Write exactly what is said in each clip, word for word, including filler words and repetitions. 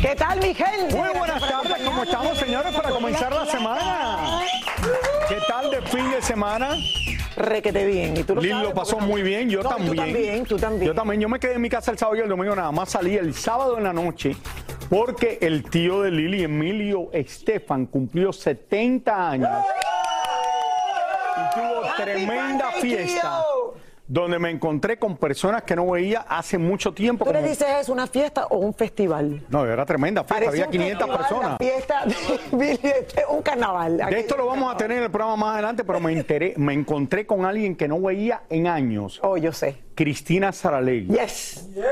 ¿Qué tal, mi gente? Muy buenas tardes, ¿cómo estamos, señores, para comenzar la semana? ¿Qué tal de fin de semana? Requete bien. ¿Y tú lo Lil sabes? Lo pasó muy bien, yo no, también. Tú también, tú también. Yo también, yo me quedé en mi casa el sábado y el domingo, nada más salí el sábado en la noche porque el tío de Lili, Emilio Estefan, cumplió setenta años y tuvo tremenda fiesta. Donde me encontré con personas que no veía hace mucho tiempo. ¿Tú le dices es una fiesta o un festival? No, era tremenda fiesta, parecía había quinientas personas. Fiesta de, un carnaval. De esto lo vamos a tener en el programa más adelante, pero me enteré, me encontré con alguien que no veía en años. Oh, yo sé. Cristina Saralegui. Yes. Yeah.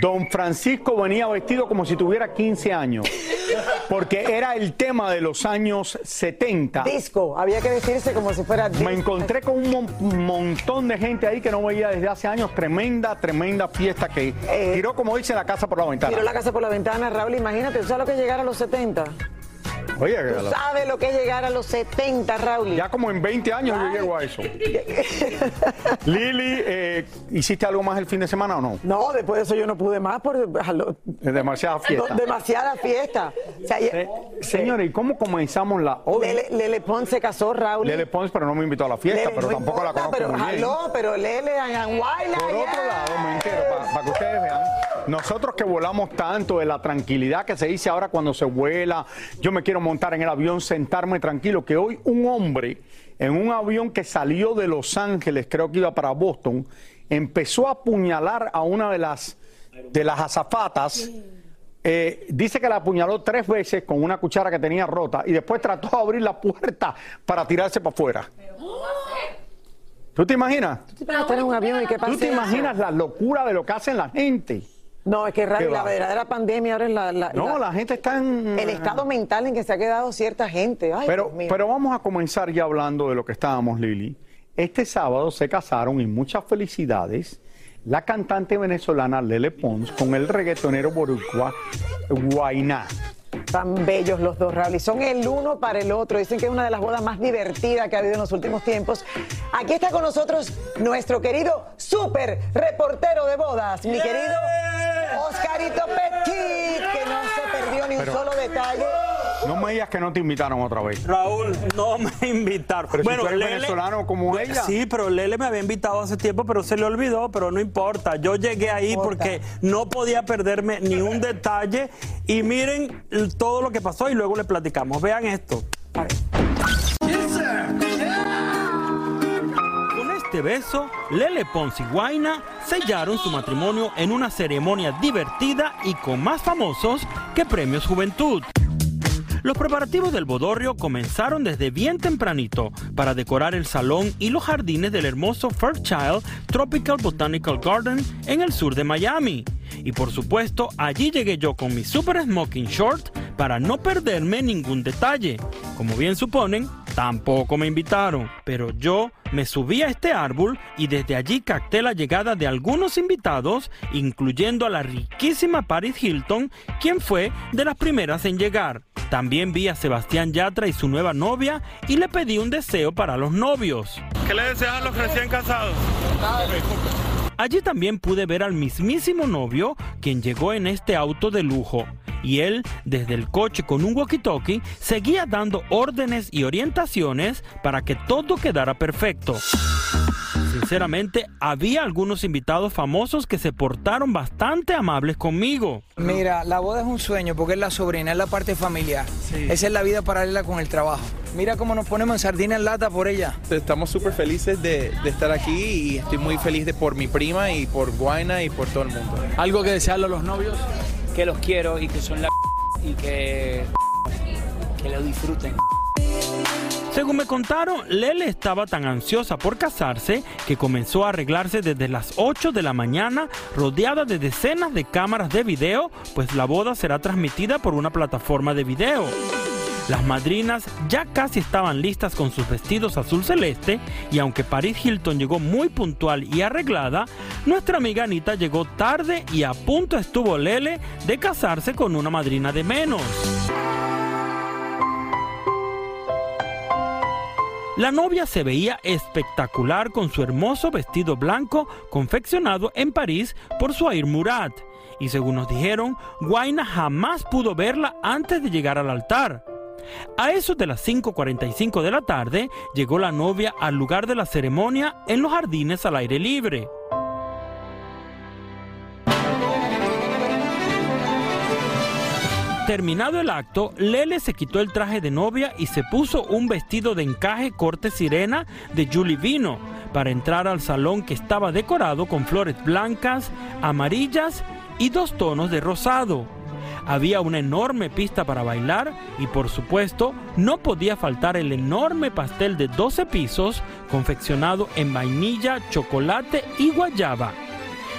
Don Francisco venía vestido como si tuviera quince años, porque era el tema de los años setenta. Disco, había que vestirse como si fuera disco. Me encontré con un mon- montón de gente ahí que no veía desde hace años. Tremenda, tremenda fiesta que eh, tiró, como dice, la casa por la ventana. Tiró la casa por la ventana, Raúl. Imagínate, ¿tú sabes lo que llegar a los setenta? Oye, ¿tú la... sabes lo que es llegar a los setenta, Raúl? Ya como en veinte años Ay. Yo llego a eso. Lili, eh, ¿hiciste algo más el fin de semana o no? No, después de eso yo no pude más por... Demasiada fiesta. No, demasiada fiesta. O sea, eh, ya... Señores, ¿y cómo comenzamos la obra? Lele, Lele Pons se casó, Raúl. Lele Pons, pero no me invitó a la fiesta, Lele, pero no tampoco importa, la conozco pero, muy bien. Jaló, pero Lele, en Guaynaa. Por otro lado, me entero, para pa que ustedes vean, nosotros que volamos tanto de la tranquilidad que se dice ahora cuando se vuela, yo me quiero montar en el avión, sentarme tranquilo, que hoy un hombre en un avión que salió de Los Ángeles, creo que iba para Boston, empezó a apuñalar a una de las, de las azafatas. Eh, dice que la apuñaló tres veces con una cuchara que tenía rota y después trató de abrir la puerta para tirarse para afuera. ¿Tú te imaginas? ¿Tú te imaginas, un avión y qué pasa? ¿Tú te imaginas la locura de lo que hacen la gente? No, es que Raúl, la verdadera pandemia ahora es la, la... No, la, la gente está en... El estado mental en que se ha quedado cierta gente. Ay, pero, pero vamos a comenzar ya hablando de lo que estábamos, Lili. Este sábado se casaron, y muchas felicidades, la cantante venezolana Lele Pons con el reggaetonero boricua Guaynaa. Tan bellos los dos, Raúl, y son el uno para el otro. Dicen que es una de las bodas más divertidas que ha habido en los últimos tiempos. Aquí está con nosotros nuestro querido super reportero de bodas, mi querido Oscarito Petit, que no se perdió ni un Pero... solo detalle. No me digas que no te invitaron otra vez. Raúl, no me invitaron. Pero bueno, si tú eres Lele, venezolano como Lele, ella. Sí, pero Lele me había invitado hace tiempo, pero se le olvidó, pero no importa. Yo llegué ahí no porque no podía perderme ni un detalle. Y miren todo lo que pasó y luego le platicamos. Vean esto. Este beso, Lele Pons y Guaynaa sellaron su matrimonio en una ceremonia divertida y con más famosos que Premios Juventud. Los preparativos del bodorrio comenzaron desde bien tempranito para decorar el salón y los jardines del hermoso Fairchild Tropical Botanical Garden en el sur de Miami. Y por supuesto, allí llegué yo con mi super smoking short para no perderme ningún detalle. Como bien suponen, Tampoco me invitaron, pero yo me subí a este árbol y desde allí capté la llegada de algunos invitados, incluyendo a la riquísima Paris Hilton, quien fue de las primeras en llegar. También vi a Sebastián Yatra y su nueva novia y le pedí un deseo para los novios. ¿Qué le deseas a los recién casados? Allí también pude ver al mismísimo novio, quien llegó en este auto de lujo. Y él, desde el coche con un walkie-talkie, seguía dando órdenes y orientaciones para que todo quedara perfecto. Sinceramente, había algunos invitados famosos que se portaron bastante amables conmigo. Mira, la boda es un sueño porque es la sobrina, es la parte familiar. Sí. Esa es la vida paralela con el trabajo. Mira cómo nos ponemos en sardina en lata por ella. Estamos súper felices de, de estar aquí y estoy muy feliz de, por mi prima y por Guaynaa y por todo el mundo. ¿Algo que desearle a los novios? Que los quiero y que son la y que, que lo disfruten. Según me contaron, Lele estaba tan ansiosa por casarse que comenzó a arreglarse desde las ocho de la mañana, rodeada de decenas de cámaras de video, pues la boda será transmitida por una plataforma de video. Las madrinas ya casi estaban listas con sus vestidos azul celeste y aunque Paris Hilton llegó muy puntual y arreglada, nuestra amiga Anita llegó tarde y a punto estuvo Lele de casarse con una madrina de menos. La novia se veía espectacular con su hermoso vestido blanco confeccionado en París por Zuhair Murad y según nos dijeron, Guaynaa jamás pudo verla antes de llegar al altar. A eso de las cinco cuarenta y cinco de la tarde, llegó la novia al lugar de la ceremonia en los jardines al aire libre. Terminado el acto, Lele se quitó el traje de novia y se puso un vestido de encaje corte sirena de Julie Vino para entrar al salón que estaba decorado con flores blancas, amarillas y dos tonos de rosado. Había una enorme pista para bailar y, por supuesto, no podía faltar el enorme pastel de doce pisos confeccionado en vainilla, chocolate y guayaba.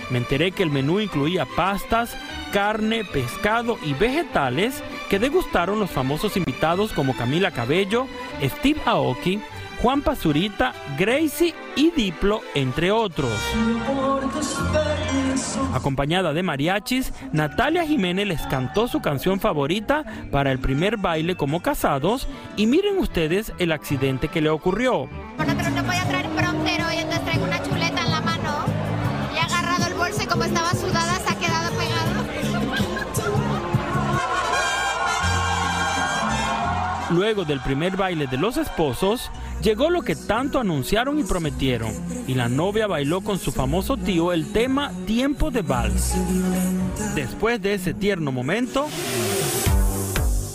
Me enteré que el menú incluía pastas, carne, pescado y vegetales que degustaron los famosos invitados como Camila Cabello, Steve Aoki, Juan Pazurita, Gracie y Diplo, entre otros. Acompañada de mariachis, Natalia Jiménez les cantó su canción favorita para el primer baile como casados y miren ustedes el accidente que le ocurrió. Bueno, pero no podía traer prompter hoy, entonces traigo una chuleta en la mano y he agarrado el bolso y como estaba sudada se ha quedado pegado. Luego del primer baile de los esposos, llegó lo que tanto anunciaron y prometieron, y la novia bailó con su famoso tío el tema Tiempo de Vals. Después de ese tierno momento,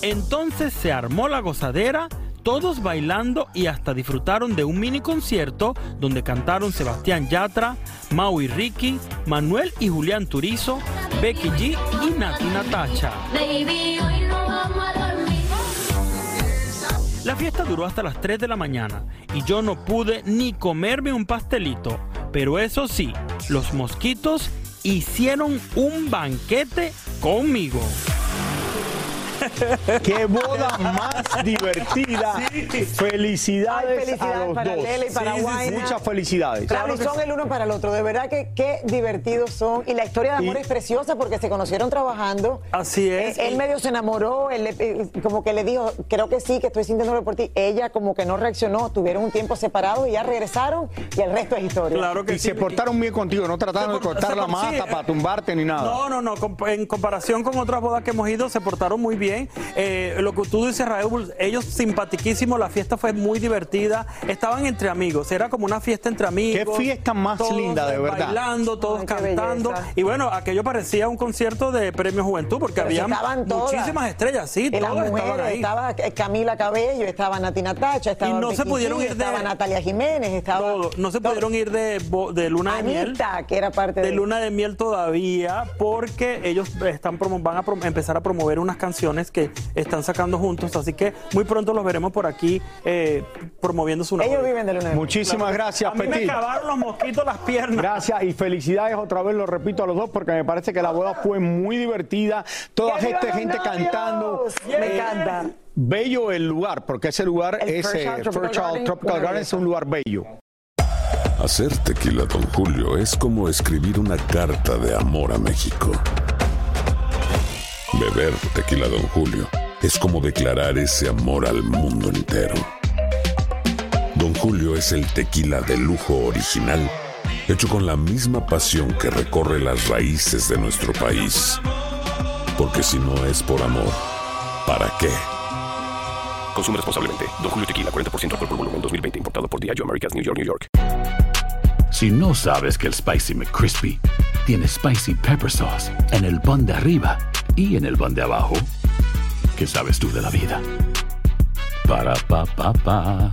entonces se armó la gozadera, todos bailando y hasta disfrutaron de un mini concierto donde cantaron Sebastián Yatra, Mau y Ricky, Manuel y Julián Turizo, Becky G y Nati Natacha. La fiesta duró hasta las tres de la mañana y yo no pude ni comerme un pastelito, pero eso sí, los mosquitos hicieron un banquete conmigo. ¡Qué boda más divertida! Sí. Felicidades, felicidades a los para dos. Lele y para sí, sí, sí. Muchas felicidades. Claro, claro son sí. El uno para el otro. De verdad que qué divertidos son. Y la historia de amor y... es preciosa porque se conocieron trabajando. Así es. Él, él medio se enamoró, él le, como que le dijo, creo que sí, que estoy sintiéndolo por ti. Ella como que no reaccionó, tuvieron un tiempo separados y ya regresaron y el resto es historia. Claro que y sí. se portaron bien contigo, no trataron por, de cortar la por, mata sí, para eh, tumbarte ni nada. No, no, no. En comparación con otras bodas que hemos ido, se portaron muy bien. Eh, lo que tú dices, Raúl, ellos simpaticísimos, la fiesta fue muy divertida, estaban entre amigos, era como una fiesta entre amigos. Qué fiesta más todos linda, de verdad. Bailando, todos ay, cantando. Belleza. Y bueno, aquello parecía un concierto de Premio Juventud, porque había muchísimas todas. Estrellas, sí, todas mujeres, estaban ahí. Estaba Camila Cabello, estaba Nati Natacha, estaba y no Becky se pudieron G, ir de, estaba Natalia Jiménez, estaba... Todo, no se todo. Pudieron ir de, de Luna Anita, de Miel. Que era parte de... de Luna de Miel todavía, porque ellos están van a prom- empezar a promover unas canciones canciones que están sacando juntos, así que muy pronto los veremos por aquí eh, promoviendo su nombre. Ellos viven de lunes. Muchísimas gracias, Petit. A mí me acabaron los mosquitos las piernas. Gracias y felicidades otra vez, lo repito, a los dos, porque me parece que la boda fue muy divertida, toda esta gente cantando. Yeah. Me encanta. Bello el lugar, porque ese lugar el es Fairchild Tropical, Tropical Garden, es un lugar bello. Hacer tequila Don Julio es como escribir una carta de amor a México. Beber tequila Don Julio es como declarar ese amor al mundo entero. Don Julio es el tequila de lujo original, hecho con la misma pasión que recorre las raíces de nuestro país. Porque si no es por amor, ¿para qué? Consume responsablemente. Don Julio Tequila, cuarenta por ciento alcohol por volumen, dos mil veinte. Importado por Diageo Americas, New York, New York. Si no sabes que el Spicy McCrispy tiene Spicy Pepper Sauce en el pan de arriba y en el pan de abajo, ¿qué sabes tú de la vida? Para, pa, pa, pa.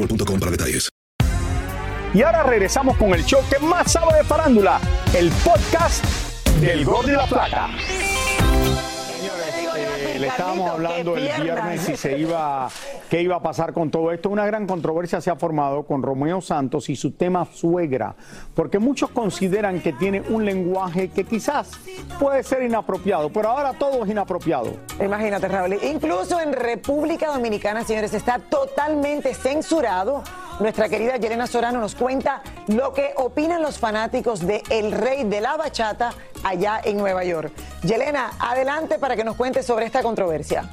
punto com para detalles. Y ahora regresamos con el show que más sabe de farándula, el podcast del Gordo y la Flaca. Le estábamos hablando el viernes si se iba, qué iba a pasar con todo esto. Una gran controversia se ha formado con Romeo Santos y su tema suegra, porque muchos consideran que tiene un lenguaje que quizás puede ser inapropiado, pero ahora todo es inapropiado. Imagínate, Raúl, incluso en República Dominicana, señores, está totalmente censurado. Nuestra querida Yelena Sorano nos cuenta lo que opinan los fanáticos de El Rey de la Bachata allá en Nueva York. Yelena, adelante para que nos cuentes sobre esta controversia.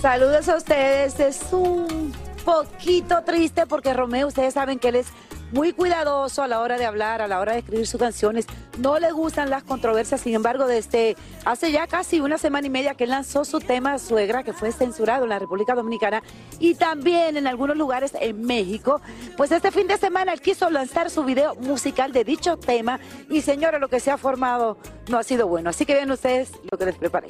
Saludos a ustedes. Es un poquito triste porque Romeo, ustedes saben que él es muy cuidadoso a la hora de hablar, a la hora de escribir sus canciones. No le gustan las controversias. Sin embargo, desde hace ya casi una semana y media que él lanzó su tema suegra, que fue censurado en la República Dominicana y también en algunos lugares en México, pues este fin de semana él quiso lanzar su video musical de dicho tema. Y señora, lo que se ha formado no ha sido bueno. Así que vean ustedes lo que les preparé.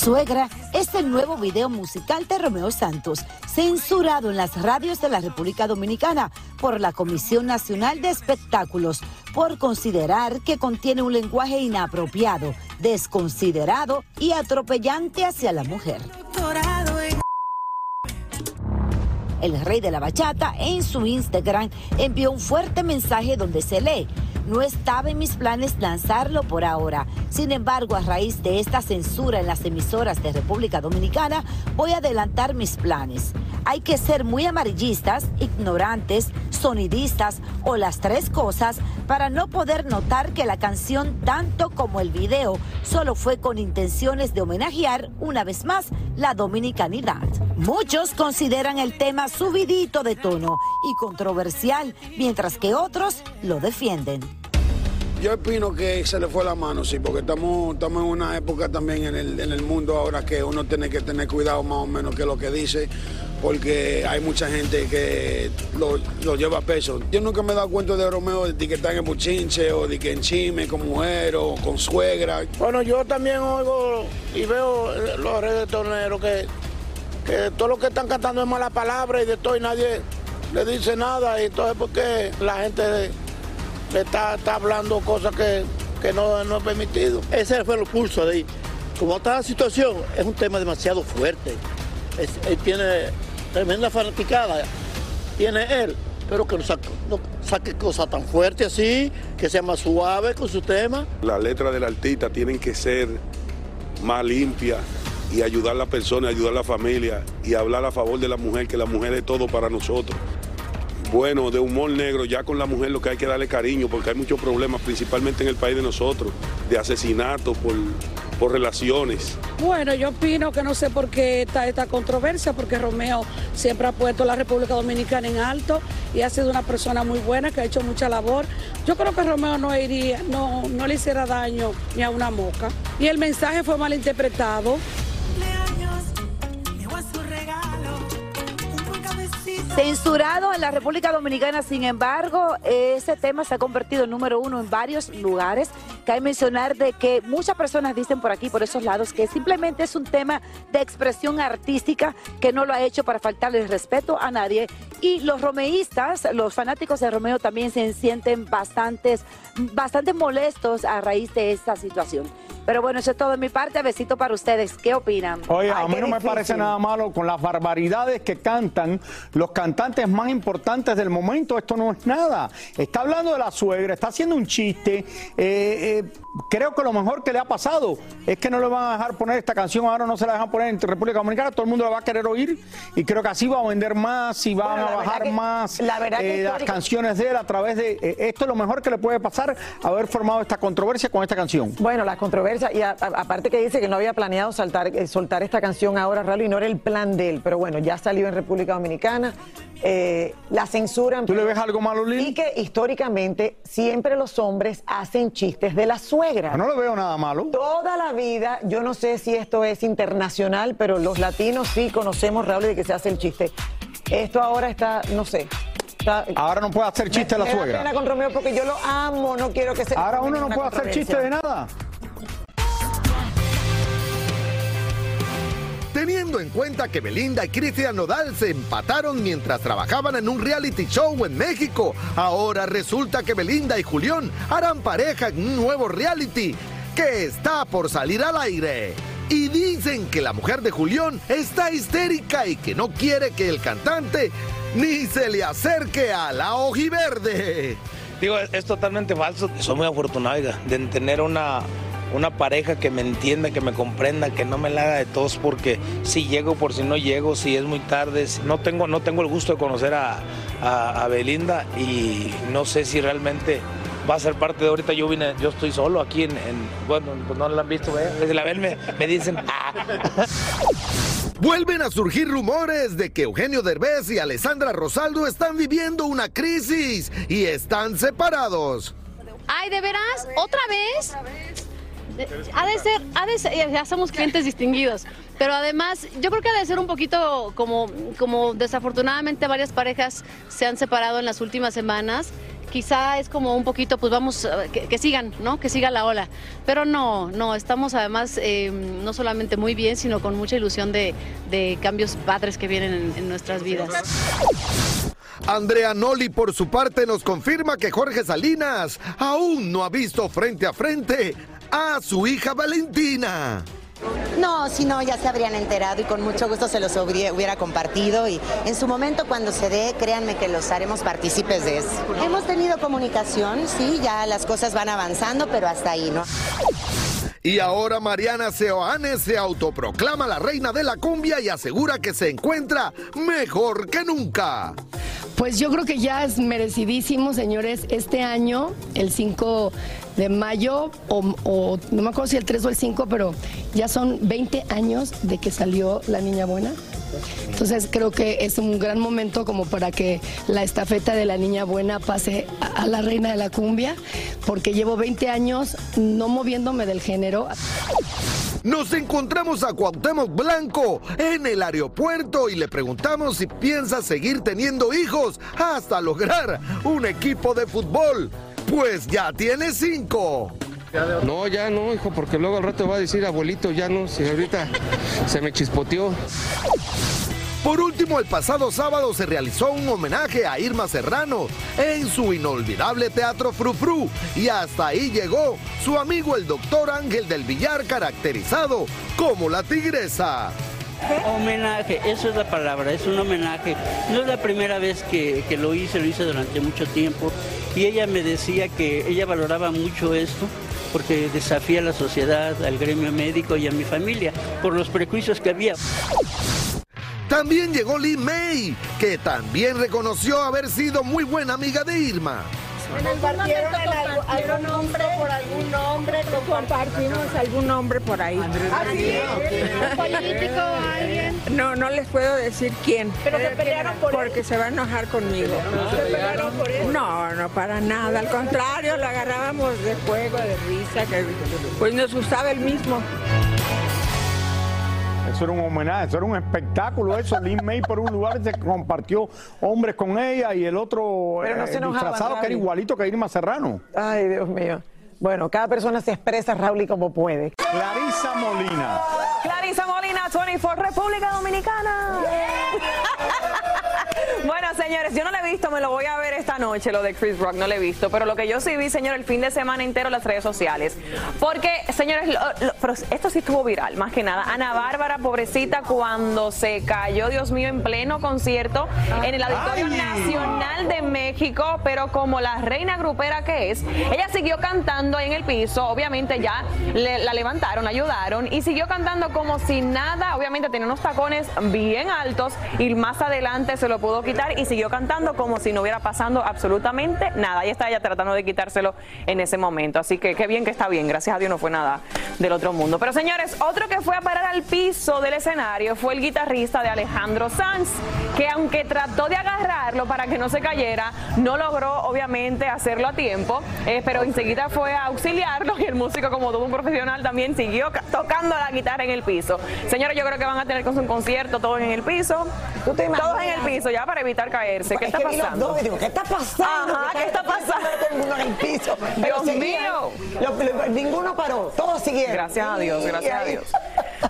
Suegra es el nuevo video musical de Romeo Santos, censurado en las radios de la República Dominicana por la Comisión Nacional de Espectáculos por considerar que contiene un lenguaje inapropiado, desconsiderado y atropellante hacia la mujer. El Rey de la Bachata en su Instagram envió un fuerte mensaje donde se lee: no estaba en mis planes lanzarlo por ahora. Sin embargo, a raíz de esta censura en las emisoras de República Dominicana, voy a adelantar mis planes. Hay que ser muy amarillistas, ignorantes, sonidistas o las tres cosas para no poder notar que la canción, tanto como el video, solo fue con intenciones de homenajear una vez más la dominicanidad. Muchos consideran el tema subidito de tono y controversial, mientras que otros lo defienden. Yo opino que se le fue la mano, sí, porque estamos, estamos en una época también en el, en el mundo ahora que uno tiene que tener cuidado más o menos que lo que dice, porque hay mucha gente que lo, lo lleva a peso. Yo nunca me he dado cuenta de Romeo de que está en el buchinche o de que en chisme con mujer o con suegra. Bueno, yo también oigo y veo los reggaetoneros que, que todo lo que están cantando es mala palabra y de todo y nadie le dice nada, y entonces porque la gente está, está hablando cosas que, que no, no es permitido. Ese fue el pulso de ahí. Como está la situación, es un tema demasiado fuerte. Es, él tiene tremenda fanaticada, tiene él, pero que no saque, no saque cosas tan fuertes así, que sea más suave con su tema. Las letras del artista tienen que ser más limpias y ayudar a la persona, ayudar a la familia y hablar a favor de la mujer, que la mujer es todo para nosotros. Bueno, de humor negro, ya con la mujer lo que hay que darle cariño, porque hay muchos problemas, principalmente en el país de nosotros, de asesinatos por por relaciones? Bueno, yo opino que no sé por qué está esta controversia, porque Romeo siempre ha puesto a la República Dominicana en alto y ha sido una persona muy buena que ha hecho mucha labor. Yo creo que Romeo no iría, no, no le hiciera daño ni a una mosca. Y el mensaje fue malinterpretado. Censurado en la República Dominicana, sin embargo, ese tema se ha convertido en número uno en varios lugares. Cabe mencionar de que muchas personas dicen por aquí, por esos lados, que simplemente es un tema de expresión artística que no lo ha hecho para faltarle el respeto a nadie. Y los romeístas, los fanáticos de Romeo también se sienten bastantes, bastante molestos a raíz de esta situación. Pero bueno, eso es todo de mi parte. Besito para ustedes. ¿Qué opinan? Oye, Ay, a mí no difícil. me parece nada malo con las barbaridades que cantan los cantantes más importantes del momento. Esto no es nada. Está hablando de la suegra, está haciendo un chiste. Eh, eh, creo que lo mejor que le ha pasado es que no le van a dejar poner esta canción. Ahora no se la dejan poner en República Dominicana. Todo el mundo la va a querer oír. Y creo que así va a vender más y van bueno, a bajar que, más la eh, las canciones de él a través de... Eh, esto es lo mejor que le puede pasar, haber formado esta controversia con esta canción. Bueno, la controversia... Y a, a, aparte que dice que no había planeado saltar, eh, soltar esta canción ahora, Raúl, y no era el plan de él. Pero bueno, ya salió en República Dominicana, eh, la censuran. ¿Tú le ves algo malo, Lili? Y que históricamente siempre los hombres hacen chistes de la suegra. No le veo nada malo. Toda la vida, yo no sé si esto es internacional, pero los latinos sí conocemos, Raúl, de que se hace el chiste. Esto ahora está, no sé... Está, ahora no puede hacer chiste me, de la suegra. Me da pena con Romeo porque yo lo amo, no quiero que se... Ahora uno no puede hacer chiste de nada. Teniendo en cuenta que Belinda y Cristian Nodal se empataron mientras trabajaban en un reality show en México, ahora resulta que Belinda y Julián harán pareja en un nuevo reality que está por salir al aire. Y dicen que la mujer de Julián está histérica y que no quiere que el cantante ni se le acerque a la ojiverde. Digo, es totalmente falso. Soy muy afortunado de tener una... una pareja que me entienda, que me comprenda, que no me la haga de tos porque si llego, por si no llego, si es muy tarde. No tengo, no tengo el gusto de conocer a, a, a Belinda y no sé si realmente va a ser parte de ahorita. Yo vine, yo estoy solo aquí en... en bueno, pues no la han visto, ¿eh? Desde la ven me, me dicen... ¡Ah! Vuelven a surgir rumores de que Eugenio Derbez y Alessandra Rosaldo están viviendo una crisis y están separados. Ay, ¿de veras? ¿Otra vez? ¿Otra vez? Ha de ser, ha de ser, ya somos clientes distinguidos, pero además yo creo que ha de ser un poquito como, como desafortunadamente varias parejas se han separado en las últimas semanas, quizá es como un poquito, pues vamos, que, que sigan, ¿no? Que siga la ola, pero no, no, estamos además eh, no solamente muy bien, sino con mucha ilusión de, de cambios padres que vienen en, en nuestras vidas. Andrea Noli, por su parte, nos confirma que Jorge Salinas aún no ha visto frente a frente a su hija Valentina. No, si no, ya se habrían enterado y con mucho gusto se los hubiera compartido y en su momento cuando se dé, créanme que los haremos partícipes de eso. Hemos tenido comunicación, sí, ya las cosas van avanzando, pero hasta ahí, ¿no? Y ahora Mariana Seoane se autoproclama la reina de la cumbia y asegura que se encuentra mejor que nunca. Pues yo creo que ya es merecidísimo, señores, este año, el cinco de mayo, o, o no me acuerdo si el tres o el cinco, pero ya son veinte años de que salió La Niña Buena. Entonces creo que es un gran momento como para que la estafeta de La Niña Buena pase a la reina de la cumbia, porque llevo veinte años no moviéndome del género. Nos encontramos a Cuauhtémoc Blanco en el aeropuerto y le preguntamos si piensa seguir teniendo hijos hasta lograr un equipo de fútbol. Pues ya tiene cinco. No, ya no, hijo, porque luego al rato va a decir abuelito, ya no, si ahorita se me chispoteó. Por último, el pasado sábado se realizó un homenaje a Irma Serrano en su inolvidable Teatro Frufru y hasta ahí llegó su amigo el doctor Ángel del Villar, caracterizado como la tigresa. ¿Qué? Homenaje, eso es la palabra, es un homenaje. No es la primera vez que, que lo hice, lo hice durante mucho tiempo y ella me decía que ella valoraba mucho esto porque desafía a la sociedad, al gremio médico y a mi familia por los prejuicios que había. También llegó Lyn May, que también reconoció haber sido muy buena amiga de Irma. En algún compartieron en algo, compartieron algún nombre por algún nombre, compartimos algún nombre por ahí. ¿Así? ¿Un político, alguien? No, no les puedo decir quién. Pero se pelearon por porque él. Se va a enojar conmigo. ¿Se pelearon por él? No, no para nada. Al contrario, lo agarrábamos de fuego, de risa, que pues nos gustaba el mismo. Eso era un homenaje, eso era un espectáculo, eso. Lyn May por un lugar se compartió hombres con ella y el otro pero no eh, se disfrazado que era igualito que Irma Serrano. Ay, Dios mío. Bueno, cada persona se expresa, Raúl, y como puede. Clarisa Molina. Clarisa Molina, veinticuatro, República Dominicana. Yeah. Bueno, señores, yo no lo he visto, me lo voy a ver esta noche, lo de Chris Rock, no lo he visto, pero lo que yo sí vi, señor, el fin de semana entero en las redes sociales. Porque, señores, lo, lo, pero esto sí estuvo viral, más que nada. Ana Bárbara, pobrecita, cuando se cayó, Dios mío, en pleno concierto en el Auditorio Ay. Nacional de México, pero como la reina grupera que es, ella siguió cantando ahí en el piso, obviamente ya le, la levantaron, la ayudaron, y siguió cantando como si nada, obviamente tenía unos tacones bien altos, y más adelante se lo pudo quitar y siguió cantando como si no hubiera pasando absolutamente nada. Ahí está ella tratando de quitárselo en ese momento. Así que qué bien que está bien. Gracias a Dios no fue nada del otro mundo. Pero señores, otro que fue a parar al piso del escenario fue el guitarrista de Alejandro Sanz, que aunque trató de agarrarlo para que no se cayera, no logró obviamente hacerlo a tiempo, eh, pero enseguida fue a auxiliarlo y el músico, como todo un profesional, también siguió tocando la guitarra en el piso. Señores, yo creo que van a tener con su concierto todos en el piso. ¿Tú te imaginas? Todos en el piso, ya para evitar caerse. ¿Qué es está que pasando? Dos, digo, ¿qué está pasando? Ajá, ¿qué está pasando? Todo el mundo en el piso. Dios mío. Lo, lo, ninguno paró, todos siguieron. Gracias a Dios, gracias a Dios.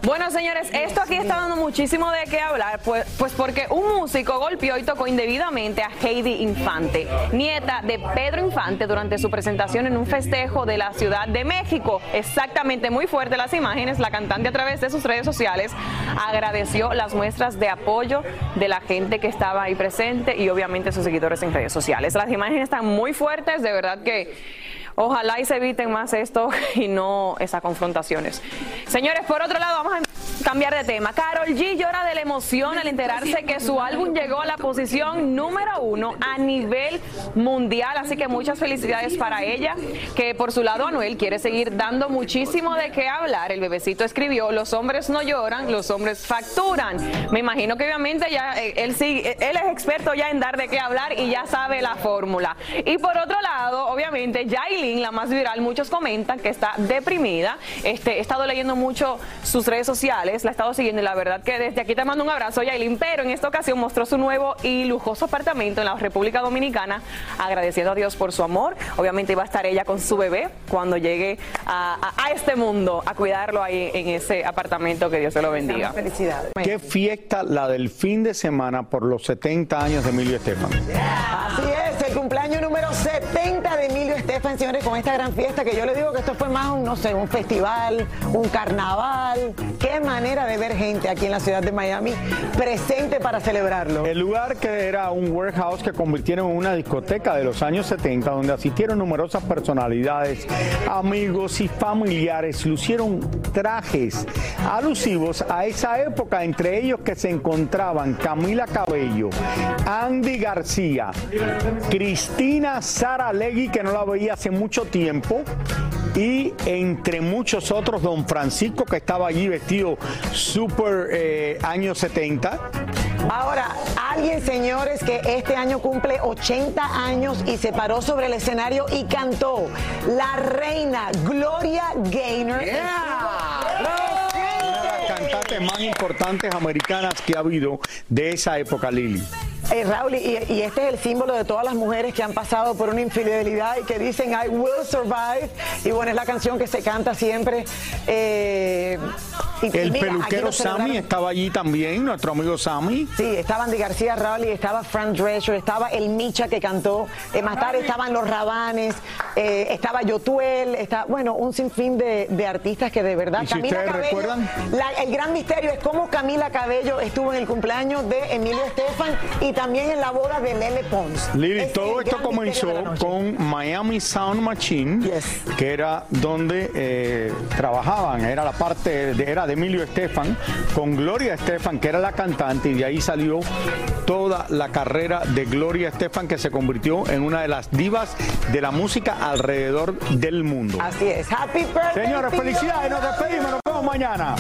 Bueno, señores, esto aquí está dando muchísimo de qué hablar, pues, pues porque un músico golpeó y tocó indebidamente a Heidi Infante, nieta de Pedro Infante, durante su presentación en un festejo de la Ciudad de México. Exactamente, muy fuerte las imágenes. La cantante, a través de sus redes sociales, agradeció las muestras de apoyo de la gente que estaba ahí presente y obviamente sus seguidores en redes sociales. Las imágenes están muy fuertes, de verdad que... ojalá y se eviten más esto y no esas confrontaciones. Señores, por otro lado, vamos a cambiar de tema. Karol G llora de la emoción al enterarse que su álbum llegó a la posición número uno a nivel mundial. Así que muchas felicidades para ella, que por su lado Anuel quiere seguir dando muchísimo de qué hablar. El bebecito escribió: los hombres no lloran, los hombres facturan. Me imagino que obviamente ya él, sí, él es experto ya en dar de qué hablar y ya sabe la fórmula. Y por otro lado, obviamente, Yailin, la más viral, muchos comentan que está deprimida. Este, he estado leyendo mucho sus redes sociales, la he estado siguiendo y la verdad que desde aquí te mando un abrazo, Yailin, pero en esta ocasión mostró su nuevo y lujoso apartamento en la República Dominicana, agradeciendo a Dios por su amor. Obviamente iba a estar ella con su bebé cuando llegue a, a, a este mundo, a cuidarlo ahí en ese apartamento, que Dios se lo bendiga. Felicidades. Qué fiesta la del fin de semana por los setenta años de Emilio Estefan. Yeah. Así es, el cumpleaños número setenta de Emilio Estefan, señores, con esta gran fiesta, que yo le digo que esto fue más un, no sé, un festival, un carnaval. Qué manera de ver gente aquí en la ciudad de Miami presente para celebrarlo. El lugar, que era un warehouse que convirtieron en una discoteca de los años setenta, donde asistieron numerosas personalidades, amigos y familiares, lucieron trajes alusivos a esa época, entre ellos que se encontraban Camila Cabello, Andy García, Cristina Saralegui, que no la veía hace mucho tiempo, y entre muchos otros, Don Francisco, que estaba allí vestido súper eh, años setenta. Ahora, alguien, señores, que este año cumple ochenta años y se paró sobre el escenario y cantó. La reina Gloria Gaynor. Yeah. Cantantes más importantes americanas que ha habido de esa época, Lili. Hey, Raúl, y, y este es el símbolo de todas las mujeres que han pasado por una infidelidad y que dicen I will survive, y bueno, es la canción que se canta siempre. eh, y, el mira, peluquero Sammy estaba allí también, nuestro amigo Sammy. Sí, estaba Andy García, Raúl, y estaba Frank Drescher, estaba el Micha que cantó, eh, más tarde estaban los Rabanes, eh, estaba Yotuel, está, bueno, un sinfín de, de artistas que de verdad. ¿Y si Camila Cabello, recuerdan? La, el gran misterio es cómo Camila Cabello estuvo en el cumpleaños de Emilio Estefan y también en la boda de Lele Pons. Lili, es todo esto comenzó con Miami Sound Machine, yes, que era donde eh, trabajaba trabajaban, era la parte de, era de Emilio Estefan con Gloria Estefan, que era la cantante, y de ahí salió toda la carrera de Gloria Estefan, que se convirtió en una de las divas de la música alrededor del mundo. Así es. Happy birthday, señores, felicidades, nos despedimos, nos vemos mañana.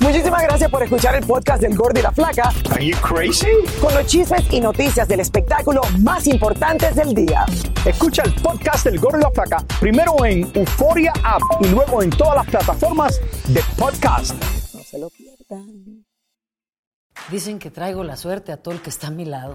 Muchísimas gracias por escuchar el podcast del Gordo y la Flaca. Are you crazy? Con los chismes y noticias del espectáculo más importantes del día. Escucha el podcast del Gordo y la Flaca primero en Euforia App y luego en todas las plataformas de podcast. No se lo pierdan. Dicen que traigo la suerte a todo el que está a mi lado.